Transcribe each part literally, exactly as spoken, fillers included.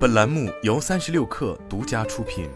本栏目由三十六氪独家出品。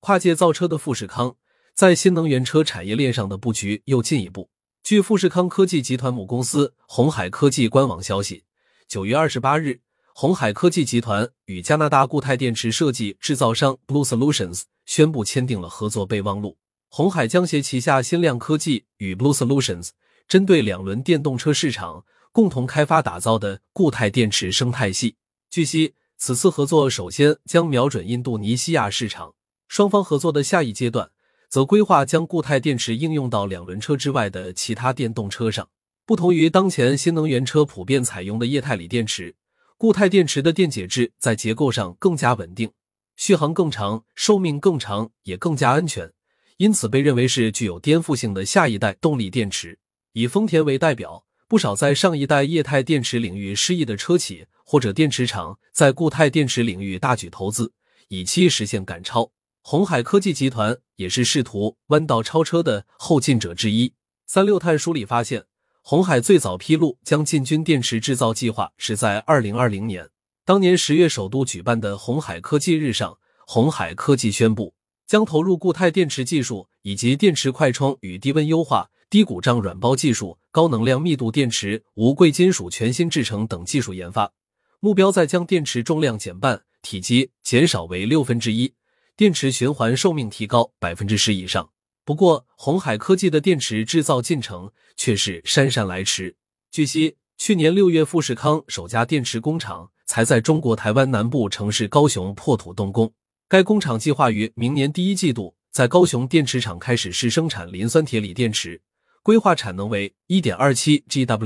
跨界造车的富士康在新能源车产业链上的布局又进一步。据富士康科技集团母公司鸿海科技官网消息 ,九月二十八日，鸿海科技集团与加拿大固态电池设计制造商 Blue Solutions 宣布签订了合作备忘录。鸿海将携旗下新量科技与 Blue Solutions 针对两轮电动车市场共同开发打造的固态电池生态系。据悉，此次合作首先将瞄准印度尼西亚市场，双方合作的下一阶段则规划将固态电池应用到两轮车之外的其他电动车上。不同于当前新能源车普遍采用的液态锂电池，固态电池的电解质在结构上更加稳定，续航更长，寿命更长，也更加安全，因此被认为是具有颠覆性的下一代动力电池。以丰田为代表，不少在上一代液态电池领域失意的车企或者电池厂在固态电池领域大举投资，以期实现赶超。鸿海科技集团也是试图弯道超车的后进者之一。三六碳梳理发现，鸿海最早披露将进军电池制造计划是在二零二零年，当年十月首都举办的鸿海科技日上，鸿海科技宣布将投入固态电池技术以及电池快充与低温优化、低鼓胀软包技术、高能量密度电池、无贵金属全新制程等技术研发，目标在将电池重量减半，体积减少为六分之一，电池循环寿命提高 百分之十 以上。不过，鸿海科技的电池制造进程却是姗姗来迟。据悉，去年六月，富士康首家电池工厂才在中国台湾南部城市高雄破土动工，该工厂计划于明年第一季度在高雄电池厂开始试生产磷酸铁锂电池，规划产能为 一点二七吉瓦，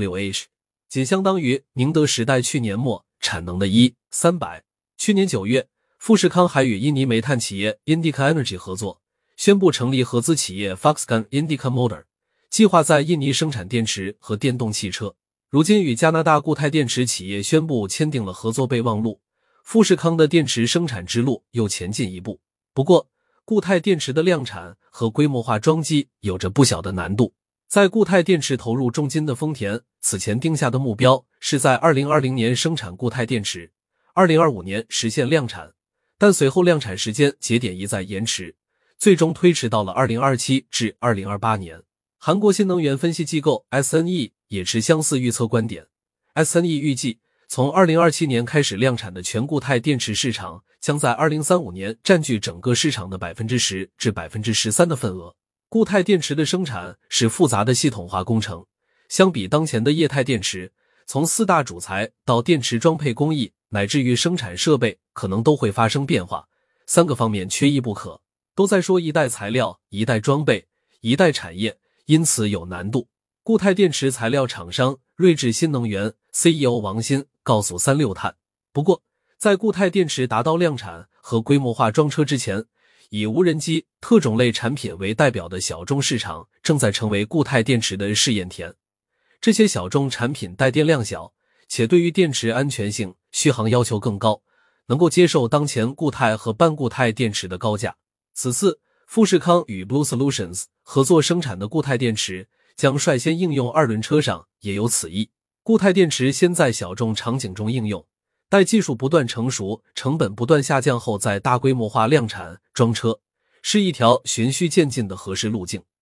仅相当于宁德时代去年末产能的 一千三百。去年九月，富士康还与印尼煤炭企业 Indica Energy 合作，宣布成立合资企业 Foxconn Indica Motor， 计划在印尼生产电池和电动汽车。如今与加拿大固态电池企业宣布签订了合作备忘录，富士康的电池生产之路又前进一步。不过，固态电池的量产和规模化装机有着不小的难度。在固态电池投入重金的丰田，此前定下的目标是在二零二零年生产固态电池，二零二五年实现量产，但随后量产时间节点一再延迟，最终推迟到了二零二七至二零二八年。韩国新能源分析机构 S N E 也持相似预测观点。S N E 预计，从二零二七年开始量产的全固态电池市场将在二零三五年占据整个市场的 百分之十至百分之十三 的份额。固态电池的生产是复杂的系统化工程，相比当前的液态电池，从四大主材到电池装配工艺，乃至于生产设备，可能都会发生变化，三个方面缺一不可，都在说一代材料、一代装备、一代产业，因此有难度。固态电池材料厂商睿智新能源 C E O 王鑫告诉三六碳，不过在固态电池达到量产和规模化装车之前，以无人机、特种类产品为代表的小众市场正在成为固态电池的试验田。这些小众产品带电量小，且对于电池安全性、续航要求更高，能够接受当前固态和半固态电池的高价。此次，富士康与 Blue Solutions 合作生产的固态电池将率先应用二轮车上，也有此意。固态电池先在小众场景中应用，待技术不断成熟，成本不断下降后，再大规模化量产装车，是一条循序渐进的合适路径。